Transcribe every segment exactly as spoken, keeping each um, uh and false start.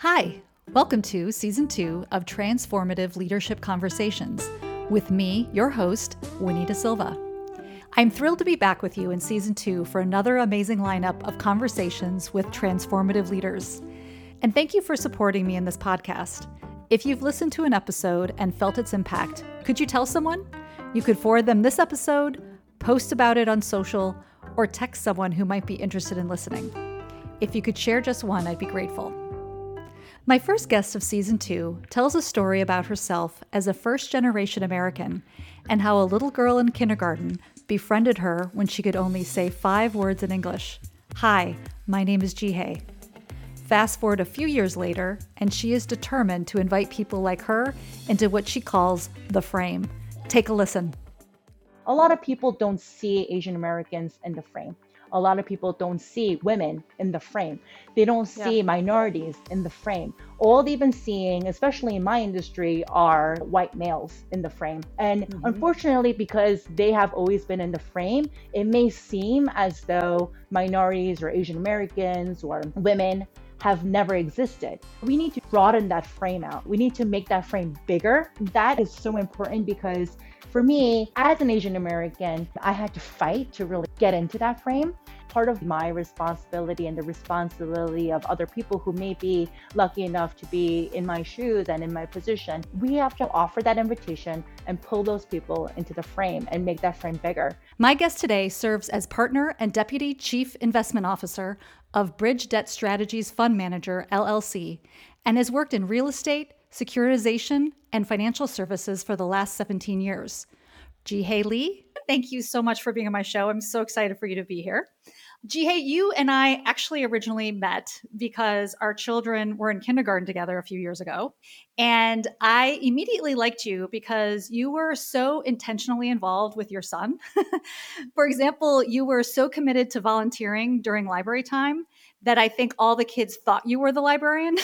Hi, welcome to Season two of Transformative Leadership Conversations with me, your host, Winnie Da Silva. I'm thrilled to be back with you in Season two for another amazing lineup of conversations with transformative leaders. And thank you for supporting me in this podcast. If you've listened to an episode and felt its impact, could you tell someone? You could forward them this episode, post about it on social, or text someone who might be interested in listening. If you could share just one, I'd be grateful. My first guest of Season two tells a story about herself as a first-generation American and how a little girl in kindergarten befriended her when she could only say five words in English. Hi, my name is Jihae. Fast forward a few years later, and she is determined to invite people like her into what she calls the frame. Take a listen. A lot of people don't see Asian Americans in the frame. A lot of people don't see women in the frame. They don't see yeah. minorities in the frame. All they've been seeing, especially in my industry, are white males in the frame. And mm-hmm. unfortunately, because they have always been in the frame, it may seem as though minorities or Asian Americans or women have never existed. We need to broaden that frame out. We need to make that frame bigger. That is so important because for me, as an Asian American, I had to fight to really get into that frame. Part of my responsibility and the responsibility of other people who may be lucky enough to be in my shoes and in my position, we have to offer that invitation and pull those people into the frame and make that frame bigger. My guest today serves as partner and deputy chief investment officer of Bridge Debt Strategies Fund Manager, L L C, and has worked in real estate, securitization, and financial services for the last seventeen years. Jihae Lee, thank you so much for being on my show. I'm so excited for you to be here. Jihae, you and I actually originally met because our children were in kindergarten together a few years ago. And I immediately liked you because you were so intentionally involved with your son. For example, you were so committed to volunteering during library time that I think all the kids thought you were the librarian,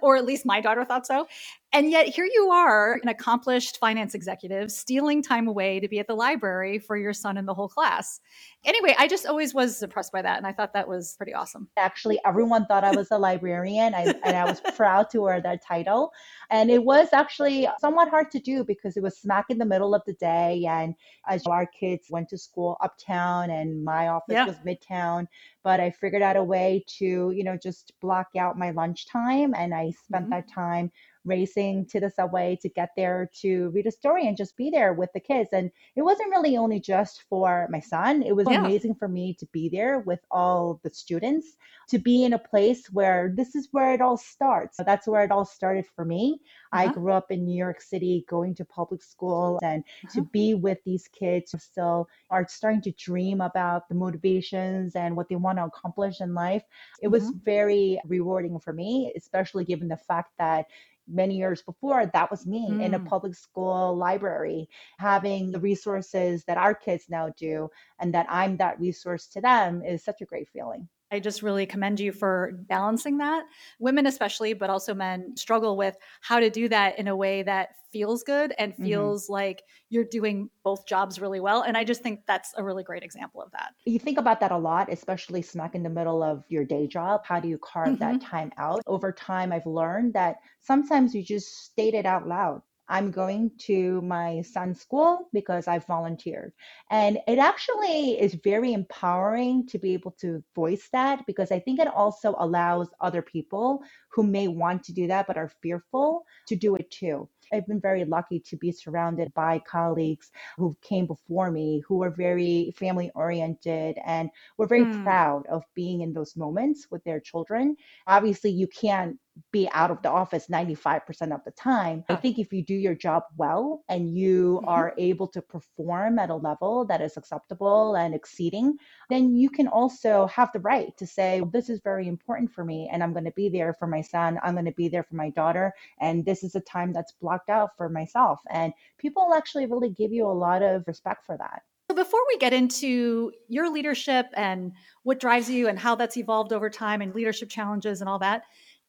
or at least my daughter thought so. And yet here you are, an accomplished finance executive, stealing time away to be at the library for your son and the whole class. Anyway, I just always was impressed by that. And I thought that was pretty awesome. Actually, everyone thought I was a librarian I, and I was proud to wear that title. And it was actually somewhat hard to do because it was smack in the middle of the day. And as our kids went to school uptown and my office yeah. was midtown, but I figured out a way to, you know, just block out my lunchtime. And I spent mm-hmm. that time racing to the subway to get there to read a story and just be there with the kids. And it wasn't really only just for my son. It was yeah. amazing for me to be there with all the students, to be in a place where this is where it all starts. That's where it all started for me. Uh-huh. I grew up in New York City, going to public school, and uh-huh. to be with these kids who still are starting to dream about the motivations and what they want to accomplish in life. It uh-huh. was very rewarding for me, especially given the fact that many years before, that was me mm. in a public school library, having the resources that our kids now do, and that I'm that resource to them is such a great feeling. I just really commend you for balancing that. Women especially, but also men, struggle with how to do that in a way that feels good and feels mm-hmm. like you're doing both jobs really well. And I just think that's a really great example of that. You think about that a lot, especially smack in the middle of your day job. How do you carve mm-hmm. that time out? Over time, I've learned that sometimes you just state it out loud. I'm going to my son's school because I volunteered. And it actually is very empowering to be able to voice that, because I think it also allows other people who may want to do that but are fearful to do it too. I've been very lucky to be surrounded by colleagues who came before me, who were very family oriented and were very mm. proud of being in those moments with their children. Obviously, you can't be out of the office ninety-five percent of the time. I think if you do your job well and you mm-hmm. are able to perform at a level that is acceptable and exceeding, then you can also have the right to say, well, this is very important for me and I'm going to be there for my son. I'm going to be there for my daughter. And this is a time that's blocked out for myself. And people actually really give you a lot of respect for that. So before we get into your leadership and what drives you and how that's evolved over time and leadership challenges and all that,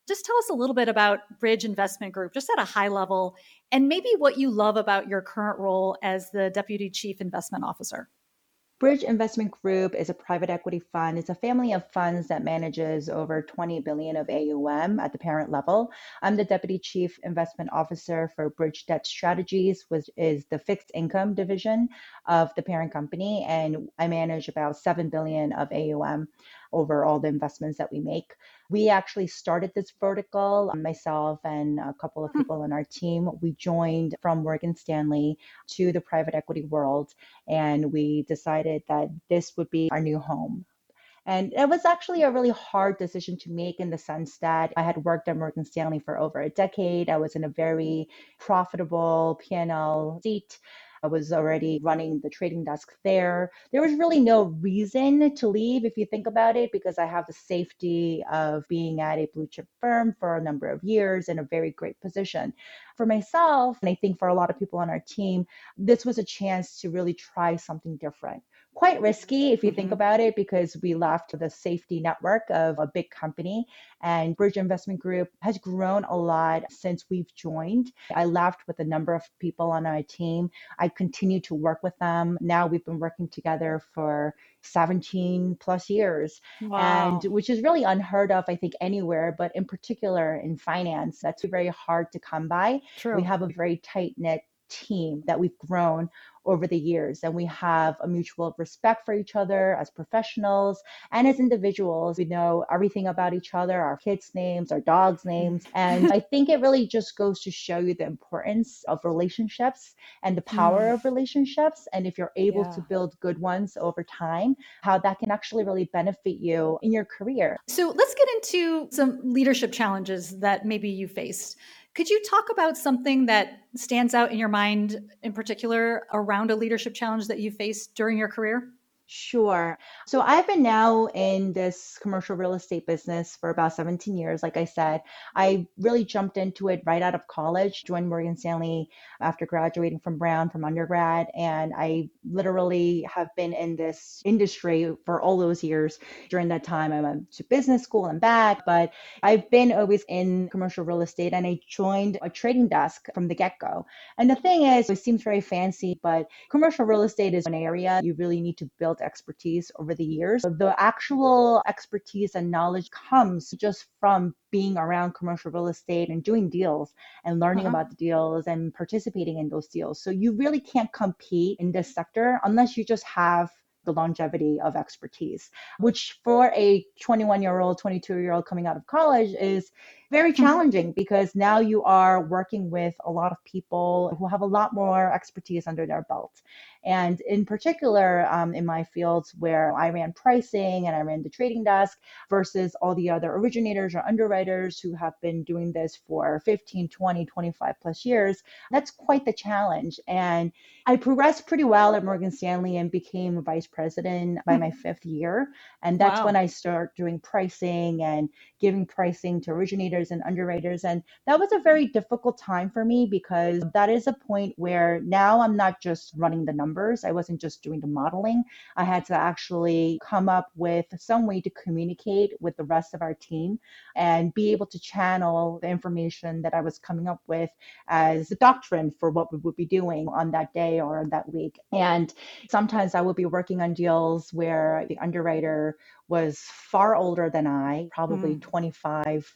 just tell us a little bit about Bridge Investment Group, just at a high level, and maybe what you love about your current role as the Deputy Chief Investment Officer. Bridge Investment Group is a private equity fund. It's a family of funds that manages over twenty billion dollars of A U M at the parent level. I'm the Deputy Chief Investment Officer for Bridge Debt Strategies, which is the fixed income division of the parent company. And I manage about seven billion dollars of A U M over all the investments that we make. We actually started this vertical, myself and a couple of people on our team. We joined from Morgan Stanley to the private equity world, and we decided that this would be our new home. And it was actually a really hard decision to make in the sense that I had worked at Morgan Stanley for over a decade. I was in a very profitable P and L seat. I was already running the trading desk there. There was really no reason to leave if you think about it, because I have the safety of being at a blue chip firm for a number of years in a very great position. For myself, and I think for a lot of people on our team, this was a chance to really try something different. Quite risky if you mm-hmm. think about it, because we left the safety network of a big company, and Bridge Investment Group has grown a lot since we've joined. I left with a number of people on our team. I continue to work with them. Now we've been working together for seventeen plus years, wow. and which is really unheard of, I think, anywhere, but in particular in finance, that's very hard to come by. True. We have a very tight-knit team that we've grown over the years. And we have a mutual respect for each other as professionals and as individuals. We know everything about each other, our kids' names, our dogs' names. And I think it really just goes to show you the importance of relationships and the power mm. of relationships. And if you're able yeah. to build good ones over time, how that can actually really benefit you in your career. So let's get into some leadership challenges that maybe you faced. Could you talk about something that stands out in your mind in particular around a leadership challenge that you faced during your career? Sure. So I've been now in this commercial real estate business for about seventeen years. Like I said, I really jumped into it right out of college, joined Morgan Stanley after graduating from Brown from undergrad. And I literally have been in this industry for all those years. During that time, I went to business school and back, but I've been always in commercial real estate, and I joined a trading desk from the get-go. And the thing is, it seems very fancy, but commercial real estate is an area you really need to build expertise over the years. The actual expertise and knowledge comes just from being around commercial real estate and doing deals and learning uh-huh. about the deals and participating in those deals. So you really can't compete in this sector unless you just have the longevity of expertise, which for a twenty-one-year-old, twenty-two-year-old coming out of college is very challenging, because now you are working with a lot of people who have a lot more expertise under their belt. And in particular, um, in my fields where I ran pricing and I ran the trading desk versus all the other originators or underwriters who have been doing this for fifteen, twenty, twenty-five plus years, that's quite the challenge. And I progressed pretty well at Morgan Stanley and became a vice president by my fifth year. And that's wow. when I start doing pricing and giving pricing to originators and underwriters. And that was a very difficult time for me, because that is a point where now I'm not just running the numbers. I wasn't just doing the modeling. I had to actually come up with some way to communicate with the rest of our team and be able to channel the information that I was coming up with as the doctrine for what we would be doing on that day or that week. And sometimes I would be working on deals where the underwriter was far older than I, probably mm. twenty-five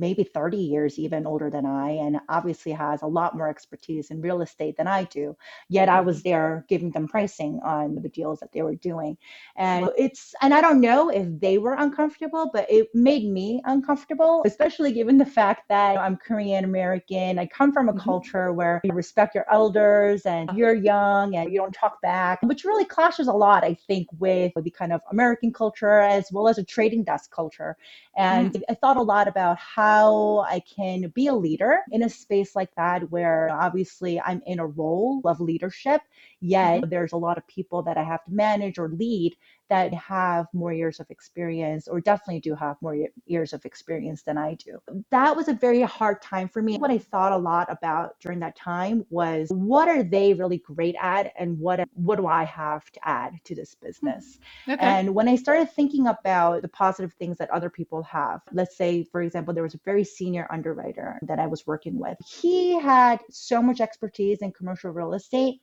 maybe thirty years even older than I, and obviously has a lot more expertise in real estate than I do. Yet I was there giving them pricing on the deals that they were doing. And it's, and I don't know if they were uncomfortable, but it made me uncomfortable, especially given the fact that I'm Korean American. I come from a mm-hmm. culture where you respect your elders and you're young and you don't talk back, which really clashes a lot, I think, with the kind of American culture as well as a trading desk culture. And mm-hmm. I thought a lot about how how I can be a leader in a space like that, where obviously I'm in a role of leadership, yet mm-hmm. there's a lot of people that I have to manage or lead that have more years of experience, or definitely do have more years of experience than I do. That was a very hard time for me. What I thought a lot about during that time was, what are they really great at, and what what do I have to add to this business? Okay. And when I started thinking about the positive things that other people have, let's say, for example, there was a very senior underwriter that I was working with. He had so much expertise in commercial real estate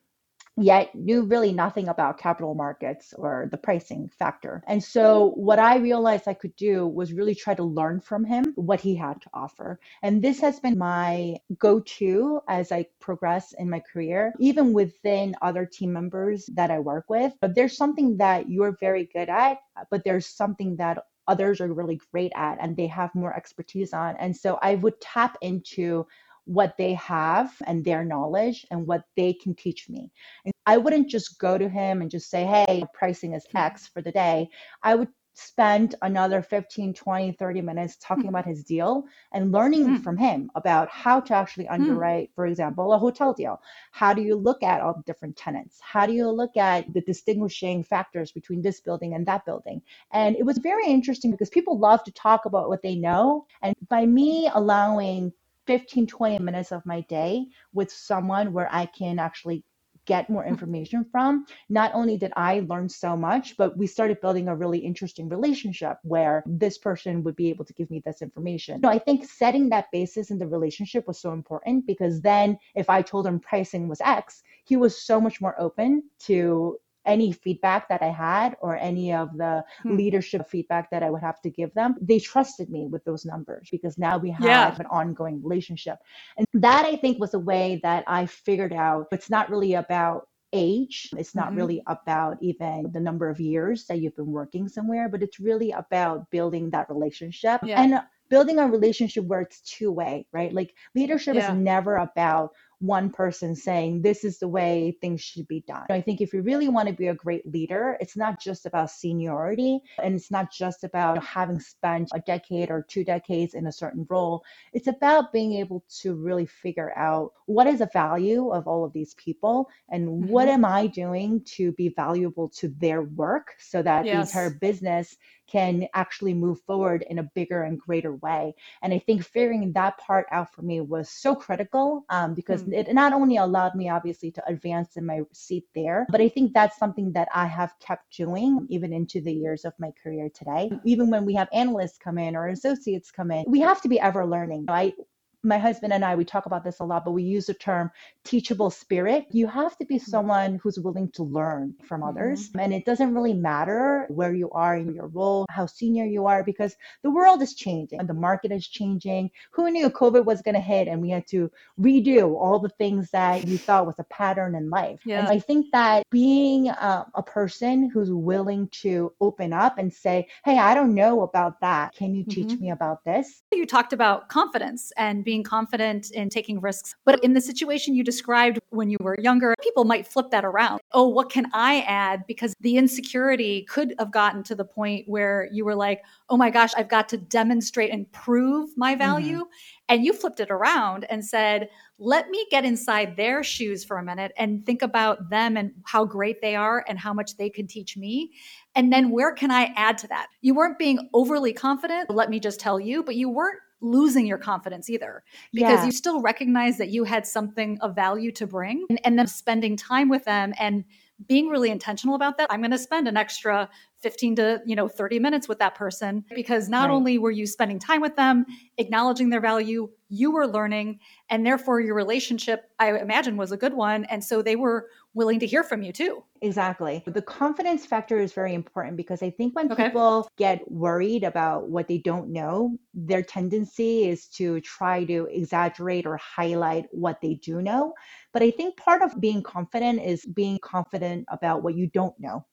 yet knew really nothing about capital markets or the pricing factor. And so what I realized I could do was really try to learn from him what he had to offer. And this has been my go-to as I progress in my career, even within other team members that I work with. But there's something that you're very good at, but there's something that others are really great at and they have more expertise on. And so I would tap into what they have and their knowledge and what they can teach me. And I wouldn't just go to him and just say, hey, pricing is X for the day. I would spend another fifteen, twenty, thirty minutes talking about his deal and learning mm. from him about how to actually underwrite, mm. for example, a hotel deal. How do you look at all the different tenants? How do you look at the distinguishing factors between this building and that building? And it was very interesting because people love to talk about what they know. And by me allowing fifteen, twenty minutes of my day with someone where I can actually get more information from, not only did I learn so much, but we started building a really interesting relationship where this person would be able to give me this information. So I think setting that basis in the relationship was so important, because then if I told him pricing was X, he was so much more open to any feedback that I had or any of the hmm. leadership feedback that I would have to give them. They trusted me with those numbers because now we have yeah. an ongoing relationship. And that, I think, was a way that I figured out it's not really about age. It's not mm-hmm. really about even the number of years that you've been working somewhere, but it's really about building that relationship yeah. and building a relationship where it's two-way, right? Like leadership yeah. is never about one person saying, this is the way things should be done. I think if you really want to be a great leader, it's not just about seniority, and it's not just about having spent a decade or two decades in a certain role. It's about being able to really figure out what is the value of all of these people and mm-hmm. what am I doing to be valuable to their work so that yes. the entire business can actually move forward in a bigger and greater way. And I think figuring that part out for me was so critical um, because mm-hmm. it not only allowed me, obviously, to advance in my seat there, but I think that's something that I have kept doing even into the years of my career today. Even when we have analysts come in or associates come in, we have to be ever learning. I, my husband and I, we talk about this a lot, but we use the term teachable spirit. You have to be someone who's willing to learn from others. Mm-hmm. And it doesn't really matter where you are in your role, how senior you are, because the world is changing and the market is changing. Who knew COVID was going to hit and we had to redo all the things that you thought was a pattern in life? Yeah. And I think that being a, a person who's willing to open up and say, hey, I don't know about that. Can you mm-hmm. teach me about this? You talked about confidence and being confident in taking risks. But in the situation you described when you were younger, people might flip that around. Oh, what can I add? Because the insecurity could have gotten to the point where you were like, oh my gosh, I've got to demonstrate and prove my value. Mm-hmm. And you flipped it around and said, let me get inside their shoes for a minute and think about them and how great they are and how much they could teach me. And then where can I add to that? You weren't being overly confident, let me just tell you, but you weren't losing your confidence either, because yeah. you still recognize that you had something of value to bring, and, and then spending time with them and being really intentional about that. I'm going to spend an extra fifteen to, you know, thirty minutes with that person, because not right. only were you spending time with them, acknowledging their value, you were learning, and therefore your relationship, I imagine, was a good one. And so they were willing to hear from you too. Exactly. The confidence factor is very important, because I think when okay. people get worried about what they don't know, their tendency is to try to exaggerate or highlight what they do know. But I think part of being confident is being confident about what you don't know.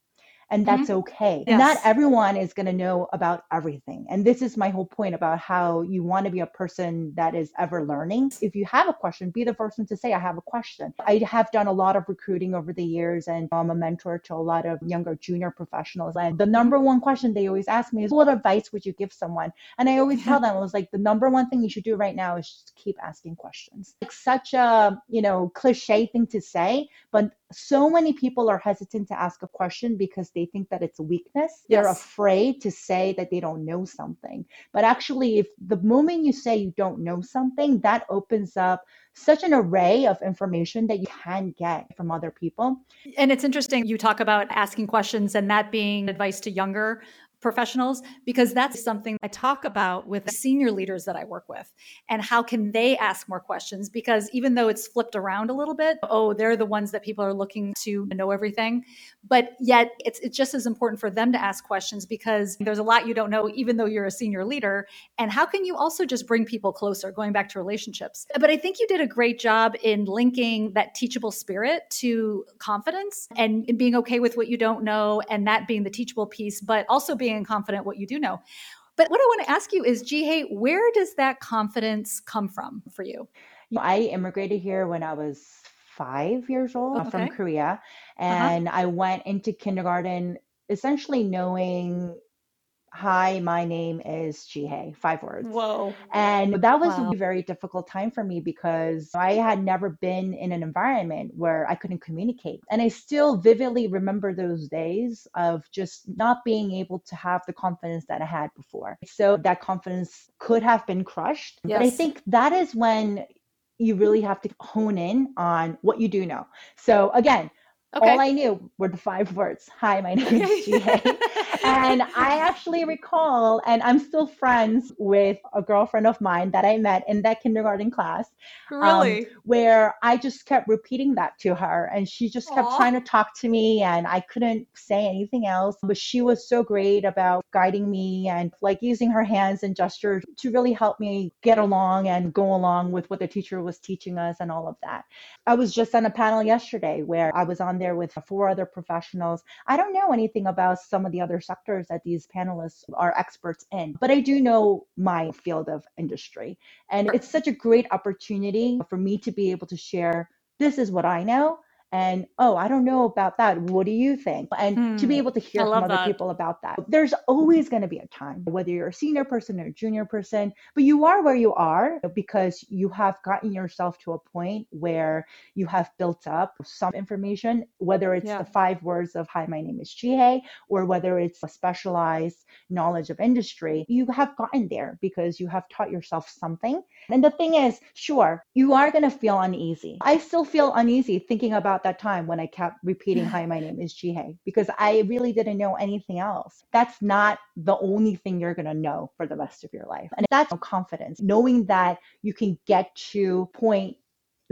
And that's mm-hmm. okay. Yes. Not everyone is going to know about everything. And this is my whole point about how you want to be a person that is ever learning. If you have a question, be the person to say, I have a question. I have done a lot of recruiting over the years, and I'm a mentor to a lot of younger junior professionals. And the number one question they always ask me is, what advice would you give someone? And I always tell them, I was like, the number one thing you should do right now is just keep asking questions. It's such a, you know, cliche thing to say, but so many people are hesitant to ask a question because they think that it's a weakness. They're yes. afraid to say that they don't know something. But actually, if the moment you say you don't know something, that opens up such an array of information that you can get from other people. And it's interesting, you talk about asking questions and that being advice to younger professionals, because that's something I talk about with senior leaders that I work with, and how can they ask more questions? Because even though it's flipped around a little bit, oh, they're the ones that people are looking to know everything. But yet it's, it's just as important for them to ask questions, because there's a lot you don't know, even though you're a senior leader. And how can you also just bring people closer, going back to relationships? But I think you did a great job in linking that teachable spirit to confidence and being okay with what you don't know, and that being the teachable piece, but also being confident what you do know. But what I want to ask you is, Jihae, where does that confidence come from for you? I immigrated here when I was five years old okay. from Korea. And uh-huh. I went into kindergarten essentially knowing, hi, my name is Jihae, five words. Whoa. And that was wow. a very difficult time for me, because I had never been in an environment where I couldn't communicate. And I still vividly remember those days of just not being able to have the confidence that I had before. So that confidence could have been crushed. Yes. But I think that is when you really have to hone in on what you do know. So again, okay. all I knew were the five words. Hi, my name is Jihae. And I actually recall, and I'm still friends with a girlfriend of mine that I met in that kindergarten class. Really? Um, where I just kept repeating that to her. And she just kept Aww. trying to talk to me, and I couldn't say anything else. But she was so great about guiding me and like using her hands and gestures to really help me get along and go along with what the teacher was teaching us and all of that. I was just on a panel yesterday where I was on there with four other professionals. I don't know anything about some of the other sectors that these panelists are experts in, but I do know my field of industry. And it's such a great opportunity for me to be able to share, this is what I know. And, oh, I don't know about that. What do you think? And mm, to be able to hear I from other that. people about that. There's always going to be a time, whether you're a senior person or a junior person, but you are where you are because you have gotten yourself to a point where you have built up some information, whether it's yeah. the five words of, hi, my name is Jihae, or whether it's a specialized knowledge of industry. You have gotten there because you have taught yourself something. And the thing is, sure, you are going to feel uneasy. I still feel uneasy thinking about that time when I kept repeating, hi, my name is Jihae, because I really didn't know anything else. That's not the only thing you're going to know for the rest of your life. And that's confidence, knowing that you can get to point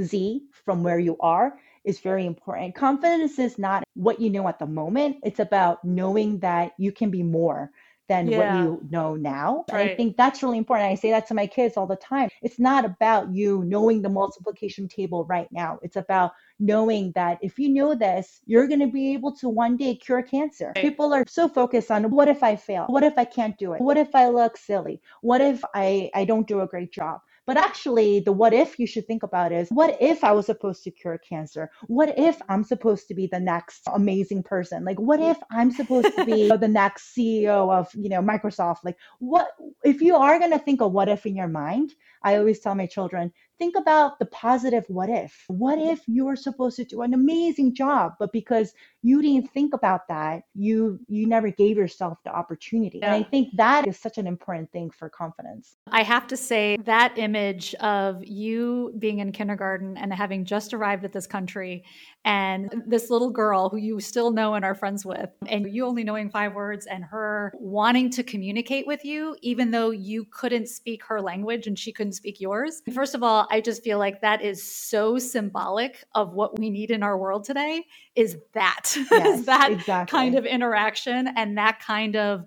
Z from where you are is very important. Confidence is not what you know at the moment. It's about knowing that you can be more than yeah. what you know now. Right. And I think that's really important. I say that to my kids all the time. It's not about you knowing the multiplication table right now. It's about knowing that if you know this, you're going to be able to one day cure cancer. Right. People are so focused on, what if I fail? What if I can't do it? What if I look silly? What if I, I don't do a great job? But actually, the what if you should think about is, what if I was supposed to cure cancer? What if I'm supposed to be the next amazing person? Like, what if I'm supposed to be the next C E O of, you know, Microsoft? Like, what if you are going to think of what if in your mind? I always tell my children, think about the positive what if. What if you were supposed to do an amazing job, but because you didn't think about that, you you never gave yourself the opportunity. Yeah. And I think that is such an important thing for confidence. I have to say, that image of you being in kindergarten and having just arrived at this country, and this little girl who you still know and are friends with, and you only knowing five words, and her wanting to communicate with you, even though you couldn't speak her language and she couldn't speak yours. First of all, I just feel like that is so symbolic of what we need in our world today, is that, yes, that exactly. kind of interaction and that kind of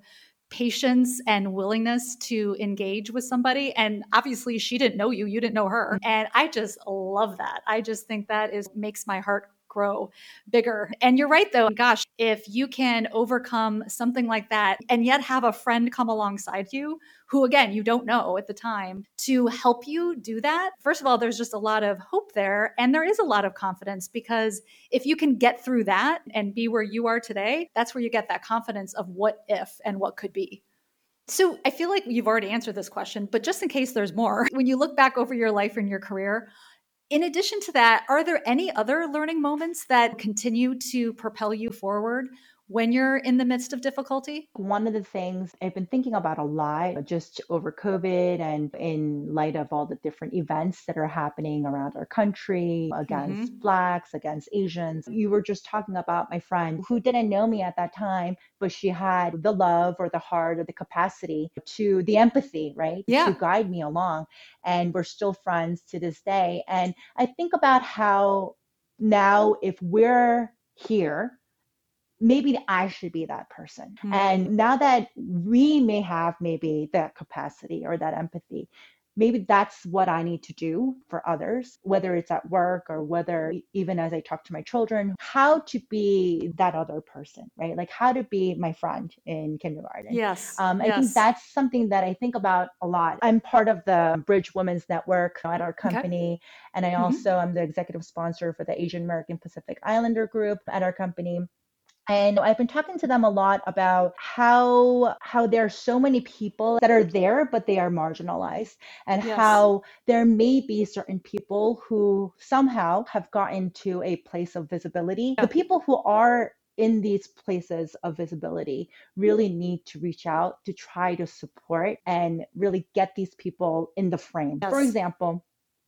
patience and willingness to engage with somebody. And obviously she didn't know you, you didn't know her. And I just love that. I just think that is makes my heart grow bigger. And you're right though, gosh, if you can overcome something like that and yet have a friend come alongside you, who again, you don't know at the time, to help you do that. First of all, there's just a lot of hope there. And there is a lot of confidence, because if you can get through that and be where you are today, that's where you get that confidence of what if and what could be. So I feel like you've already answered this question, but just in case there's more, when you look back over your life and your career, in addition to that, are there any other learning moments that continue to propel you forward, when you're in the midst of difficulty? One of the things I've been thinking about a lot just over COVID and in light of all the different events that are happening around our country against mm-hmm. Blacks, against Asians. You were just talking about my friend who didn't know me at that time, but she had the love or the heart or the capacity to the empathy, right? Yeah. To guide me along. And we're still friends to this day. And I think about how now if we're here, maybe I should be that person. Mm-hmm. And now that we may have maybe that capacity or that empathy, maybe that's what I need to do for others, whether it's at work or whether even as I talk to my children, how to be that other person, right? Like how to be my friend in kindergarten. Yes. Um, I yes. think that's something that I think about a lot. I'm part of the Bridge Women's Network at our company. Okay. And I mm-hmm. also am the executive sponsor for the Asian American Pacific Islander group at our company. And I've been talking to them a lot about how how there are so many people that are there, but they are marginalized, and yes. how there may be certain people who somehow have gotten to a place of visibility. Yeah. The people who are in these places of visibility really need to reach out to try to support and really get these people in the frame. Yes. For example,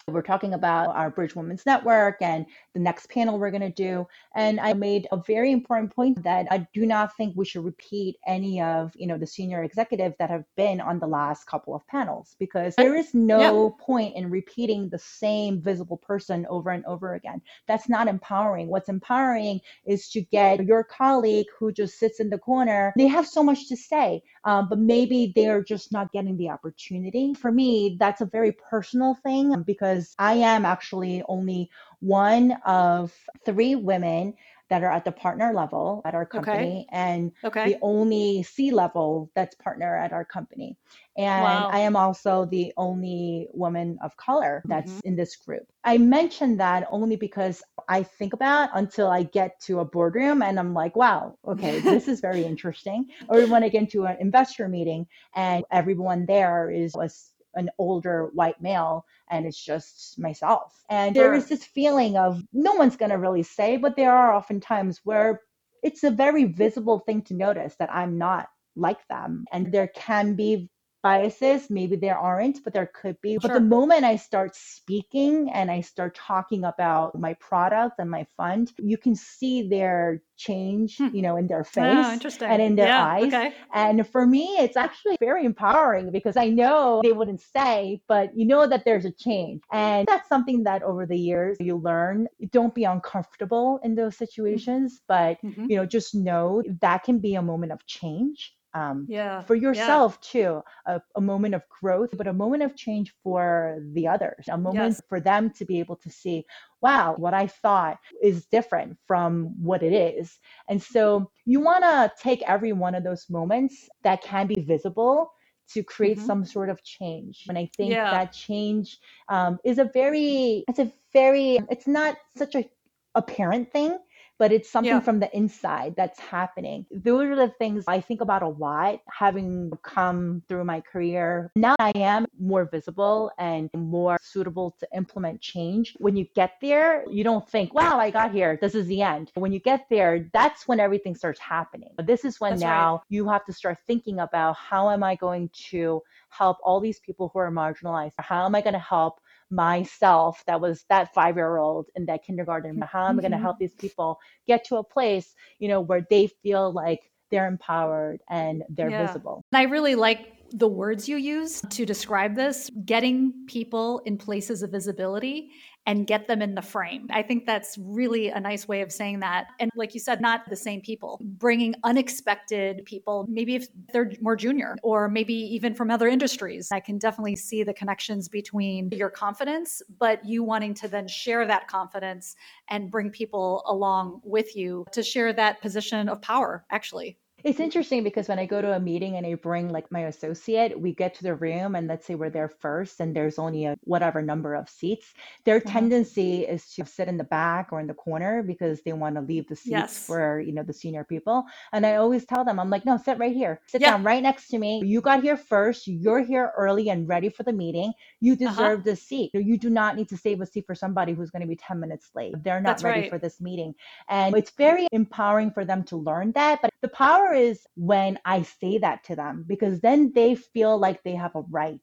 we're talking about our Bridge Women's Network and the next panel we're going to do. And I made a very important point that I do not think we should repeat any of, you know, the senior executives that have been on the last couple of panels, because there is no yeah. point in repeating the same visible person over and over again. That's not empowering. What's empowering is to get your colleague who just sits in the corner. They have so much to say, um, but maybe they're just not getting the opportunity. For me, that's a very personal thing because I am actually only one of three women that are at the partner level at our company okay. and okay. the only C-level that's partner at our company. And wow. I am also the only woman of color that's mm-hmm. in this group. I mention that only because I think about until I get to a boardroom and I'm like, wow, okay, this is very interesting. Or when I get into an investor meeting and everyone there is a an older white male, and it's just myself. And there is this feeling of no one's going to really say, but there are often times where it's a very visible thing to notice that I'm not like them. And there can be biases, maybe there aren't, but there could be. Sure. But the moment I start speaking and I start talking about my product and my fund, you can see their change, hmm. you know, in their face oh, interesting. And in their yeah, eyes. Okay. And for me, it's actually very empowering because I know they wouldn't say, but you know that there's a change. And that's something that over the years you learn. Don't be uncomfortable in those situations, but, mm-hmm. you know, just know that can be a moment of change. Um, yeah, for yourself yeah. too, a, a moment of growth, but a moment of change for the others, a moment yes. for them to be able to see, wow, what I thought is different from what it is. And so you want to take every one of those moments that can be visible to create mm-hmm. some sort of change. And I think yeah. that change um, is a very, it's a very, it's not such a apparent thing, but it's something yeah. from the inside that's happening. Those are the things I think about a lot, having come through my career. Now I am more visible and more suitable to implement change. When you get there, you don't think, wow, I got here. This is the end. When you get there, that's when everything starts happening. This is when that's now right. you have to start thinking about how am I going to help all these people who are marginalized? How am I going to help myself that was that five-year-old in that kindergarten? How am I going to help these people get to a place, you know, where they feel like they're empowered and they're yeah. visible? And I really like the words you use to describe this, getting people in places of visibility and get them in the frame. I think that's really a nice way of saying that. And like you said, not the same people, bringing unexpected people, maybe if they're more junior or maybe even from other industries. I can definitely see the connections between your confidence, but you wanting to then share that confidence and bring people along with you to share that position of power, actually. It's interesting because when I go to a meeting and I bring like my associate, we get to the room and let's say we're there first and there's only a whatever number of seats. Their mm-hmm. tendency is to sit in the back or in the corner because they want to leave the seats yes. for, you know, the senior people. And I always tell them, I'm like, no, sit right here. Sit yeah. down right next to me. You got here first. You're here early and ready for the meeting. You deserve uh-huh. this seat. You do not need to save a seat for somebody who's going to be ten minutes late. They're not That's ready right. for this meeting. And it's very empowering for them to learn that. But the power is when I say that to them, because then they feel like they have a right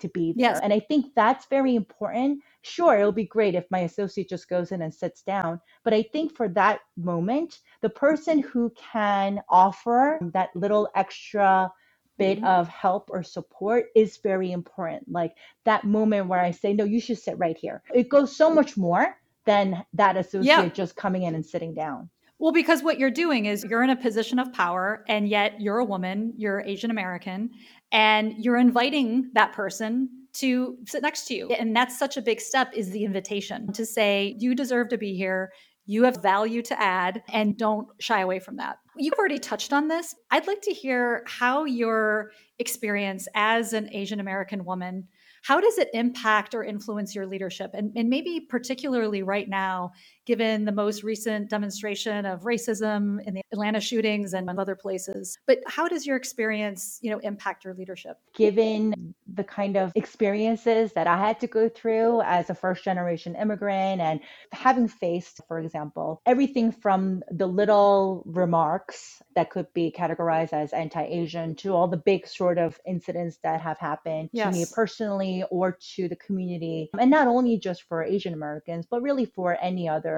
to be there. Yes. And I think that's very important. Sure, it'll be great if my associate just goes in and sits down. But I think for that moment, the person who can offer that little extra bit mm-hmm. of help or support is very important. Like that moment where I say, no, you should sit right here. It goes so much more than that associate yeah. just coming in and sitting down. Well, because what you're doing is you're in a position of power, and yet you're a woman, you're Asian American, and you're inviting that person to sit next to you. And that's such a big step, is the invitation to say, you deserve to be here. You have value to add, and don't shy away from that. You've already touched on this. I'd like to hear how your experience as an Asian American woman, how does it impact or influence your leadership? And, and maybe particularly right now, given the most recent demonstration of racism in the Atlanta shootings and other places. But how does your experience, you know, impact your leadership? Given the kind of experiences that I had to go through as a first generation immigrant and having faced, for example, everything from the little remarks that could be categorized as anti-Asian to all the big sort of incidents that have happened yes. to me personally or to the community. And not only just for Asian Americans, but really for any other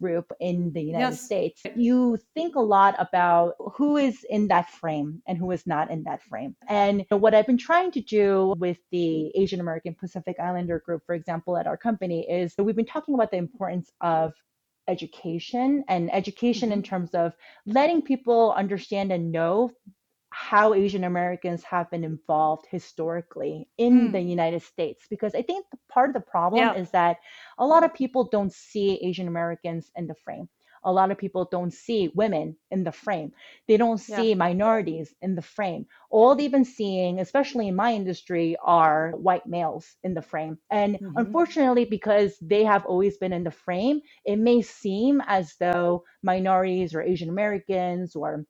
group in the United yes. States. You think a lot about who is in that frame and who is not in that frame. And what I've been trying to do with the Asian American Pacific Islander group, for example, at our company, is we've been talking about the importance of education and education mm-hmm. in terms of letting people understand and know how Asian Americans have been involved historically in mm. the United States. Because I think part of the problem yeah. is that a lot of people don't see Asian Americans in the frame. A lot of people don't see women in the frame. They don't see yeah. minorities in the frame. All they've been seeing, especially in my industry, are white males in the frame. And mm-hmm. unfortunately, because they have always been in the frame, it may seem as though minorities or Asian Americans or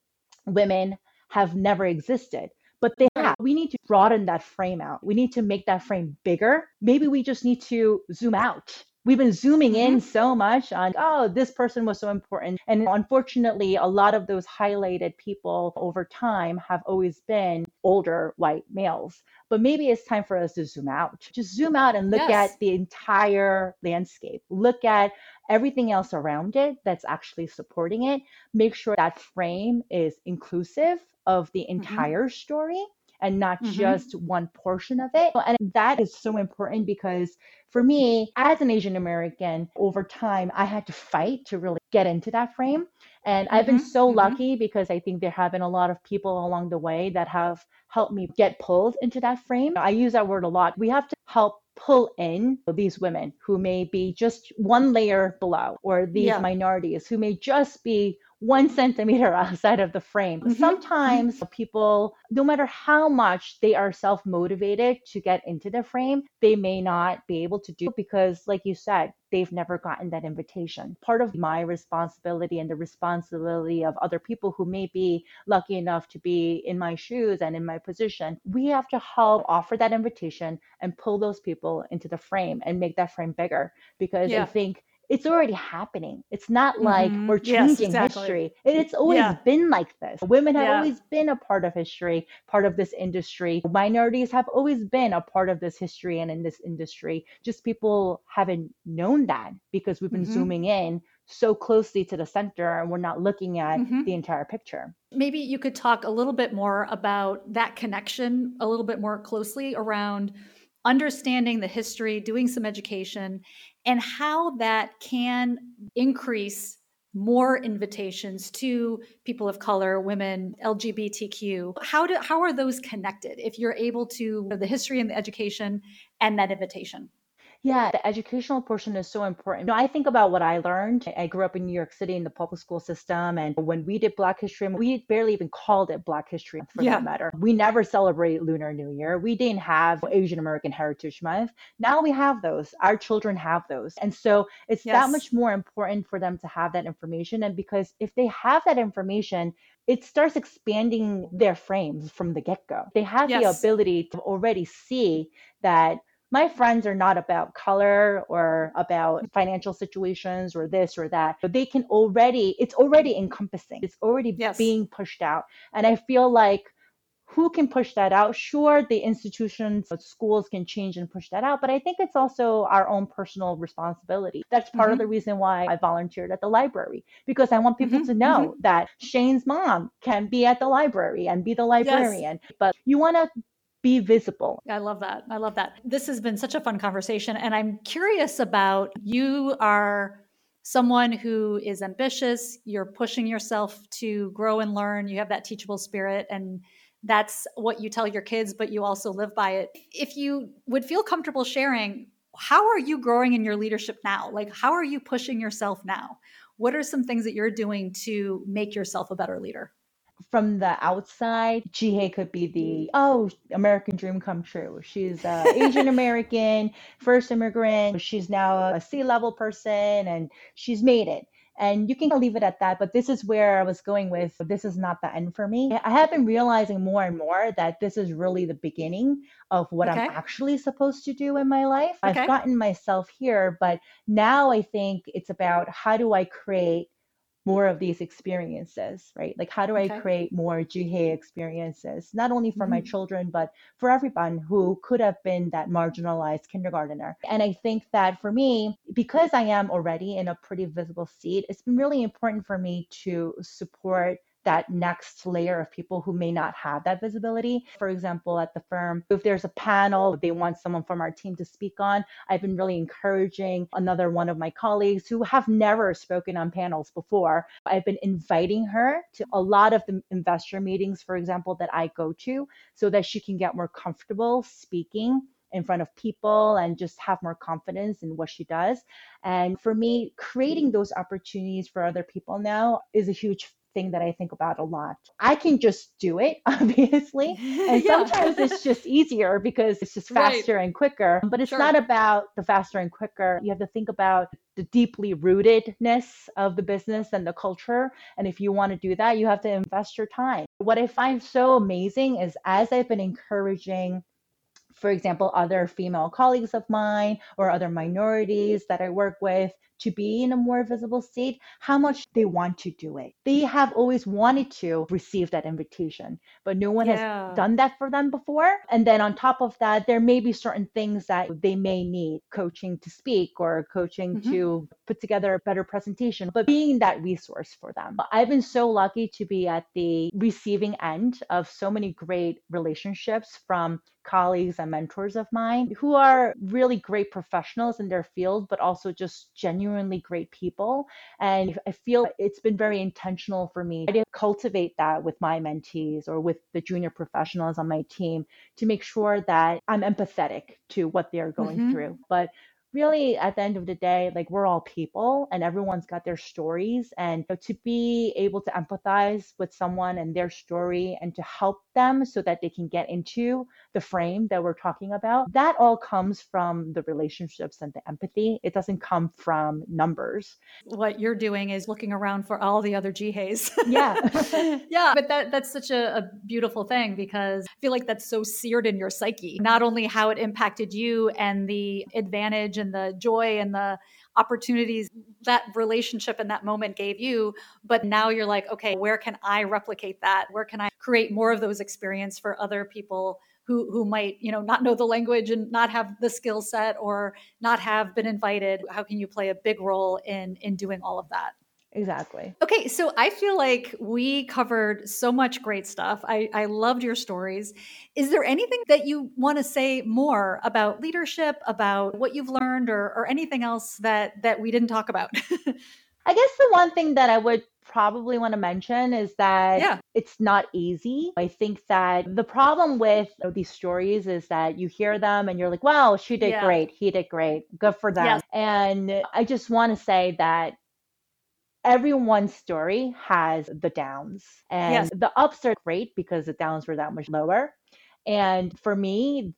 women have never existed, but they have. We need to broaden that frame out. We need to make that frame bigger. Maybe we just need to zoom out. We've been zooming in so much on, oh, this person was so important. And unfortunately, a lot of those highlighted people over time have always been older white males. But maybe it's time for us to zoom out. Just zoom out and look yes. at the entire landscape. Look at everything else around it that's actually supporting it. Make sure that frame is inclusive of the entire mm-hmm. story and not mm-hmm. just one portion of it. And that is so important because for me, as an Asian American, over time, I had to fight to really get into that frame. And mm-hmm. I've been so mm-hmm. lucky because I think there have been a lot of people along the way that have helped me get pulled into that frame. I use that word a lot. We have to help pull in these women who may be just one layer below, or these yeah. minorities who may just be one centimeter outside of the frame. Mm-hmm. Sometimes people, no matter how much they are self-motivated to get into the frame, they may not be able to do it because, like you said, they've never gotten that invitation. Part of my responsibility and the responsibility of other people who may be lucky enough to be in my shoes and in my position, we have to help offer that invitation and pull those people into the frame and make that frame bigger, because yeah. I think it's already happening. It's not like mm-hmm. we're changing yes, exactly. history. It's always yeah. been like this. Women have yeah. always been a part of history, part of this industry. Minorities have always been a part of this history and in this industry. Just people haven't known that because we've been mm-hmm. zooming in so closely to the center and we're not looking at mm-hmm. the entire picture. Maybe you could talk a little bit more about that connection a little bit more closely around understanding the history, doing some education, and how that can increase more invitations to people of color, women, L G B T Q. How do how are those connected if you're able to, you know, the history and the education and that invitation? Yeah, the educational portion is so important. You know, I think about what I learned. I grew up in New York City in the public school system. And when we did Black History, we barely even called it Black History Month for yeah. that matter. We never celebrated Lunar New Year. We didn't have Asian American Heritage Month. Now we have those. Our children have those. And so it's yes. that much more important for them to have that information. And because if they have that information, it starts expanding their frames from the get-go. They have yes. the ability to already see that my friends are not about color or about financial situations or this or that. But they can already, it's already encompassing. It's already yes. being pushed out. And I feel like who can push that out? Sure, the institutions, schools can change and push that out, but I think it's also our own personal responsibility. That's part mm-hmm. of the reason why I volunteered at the library, because I want people mm-hmm. to know mm-hmm. that Shane's mom can be at the library and be the librarian, yes. but you want to be visible. I love that. I love that. This has been such a fun conversation. And I'm curious about, you are someone who is ambitious, you're pushing yourself to grow and learn, you have that teachable spirit, and that's what you tell your kids, but you also live by it. If you would feel comfortable sharing, how are you growing in your leadership now? Like, how are you pushing yourself now? What are some things that you're doing to make yourself a better leader? From the outside, Jihae could be the, oh, American dream come true. She's an Asian American, first immigrant. She's now a C-level person and she's made it. And you can leave it at that, but this is where I was going with, this is not the end for me. I have been realizing more and more that this is really the beginning of what okay. I'm actually supposed to do in my life. Okay. I've gotten myself here, but now I think it's about, how do I create more of these experiences, right? Like, how do okay. I create more Jihae experiences, not only for mm-hmm. my children, but for everyone who could have been that marginalized kindergartner. And I think that for me, because I am already in a pretty visible seat, it's been really important for me to support that next layer of people who may not have that visibility. For example, at the firm, if there's a panel they want someone from our team to speak on, I've been really encouraging another one of my colleagues who have never spoken on panels before. I've been inviting her to a lot of the investor meetings, for example, that I go to, so that she can get more comfortable speaking in front of people and just have more confidence in what she does. And for me, creating those opportunities for other people now is a huge thing that I think about a lot. I can just do it, obviously. And yeah. sometimes it's just easier because it's just faster right. and quicker. But it's sure. not about the faster and quicker. You have to think about the deeply rootedness of the business and the culture. And if you want to do that, you have to invest your time. What I find so amazing is, as I've been encouraging, for example, other female colleagues of mine or other minorities that I work with to be in a more visible seat, how much they want to do it. They have always wanted to receive that invitation, but no one yeah. has done that for them before. And then on top of that, there may be certain things that they may need, coaching to speak or coaching mm-hmm. to put together a better presentation, but being that resource for them. I've been so lucky to be at the receiving end of so many great relationships from colleagues and mentors of mine who are really great professionals in their field, but also just genuinely great people. And I feel it's been very intentional for me to cultivate that with my mentees or with the junior professionals on my team, to make sure that I'm empathetic to what they're going mm-hmm. through. But really, at the end of the day, like, we're all people and everyone's got their stories. And to be able to empathize with someone and their story and to help them so that they can get into the frame that we're talking about, that all comes from the relationships and the empathy. It doesn't come from numbers. What you're doing is looking around for all the other Jihaes. Yeah. yeah. But that that's such a, a beautiful thing, because I feel like that's so seared in your psyche, not only how it impacted you and the advantage and the joy and the opportunities that relationship and that moment gave you, but now you're like, okay, where can I replicate that? Where can I create more of those experiences for other people who who might, you know, not know the language and not have the skill set or not have been invited? How can you play a big role in in doing all of that? Exactly. Okay. So I feel like we covered so much great stuff. I, I loved your stories. Is there anything that you want to say more about leadership, about what you've learned, or, or anything else that, that we didn't talk about? I guess the one thing that I would probably want to mention is that yeah. it's not easy. I think that the problem with you know, these stories is that you hear them and you're like, wow, she did yeah. great. He did great. Good for them. Yes. And I just want to say that everyone's story has the downs, and yes. the ups are great because the downs were that much lower. And for me,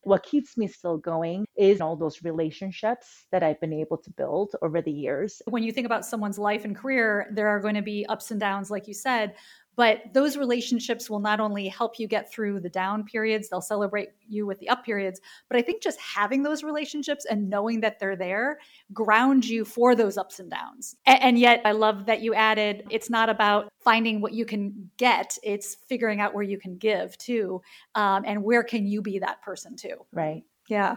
what keeps me still going is all those relationships that I've been able to build over the years. When you think about someone's life and career, there are going to be ups and downs, like you said, but those relationships will not only help you get through the down periods, they'll celebrate you with the up periods. But I think just having those relationships and knowing that they're there grounds you for those ups and downs. And, and yet I love that you added, it's not about finding what you can get, it's figuring out where you can give too. Um, and where can you be that person too? Right. Yeah.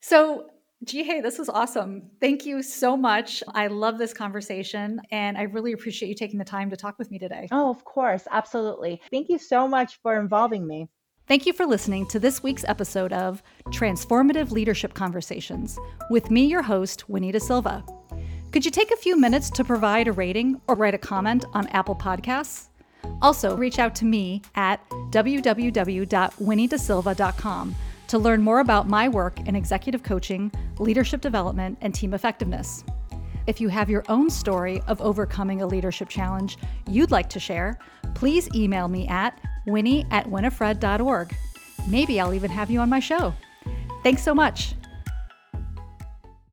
So Jihae, this was awesome. Thank you so much. I love this conversation, and I really appreciate you taking the time to talk with me today. Oh, of course. Absolutely. Thank you so much for involving me. Thank you for listening to this week's episode of Transformative Leadership Conversations with me, your host, Winnie Da Silva. Could you take a few minutes to provide a rating or write a comment on Apple Podcasts? Also, reach out to me at w w w dot winnie da silva dot com to learn more about my work in executive coaching, leadership development, and team effectiveness. If you have your own story of overcoming a leadership challenge you'd like to share, please email me at winnie at winifred dot org. Maybe I'll even have you on my show. Thanks so much.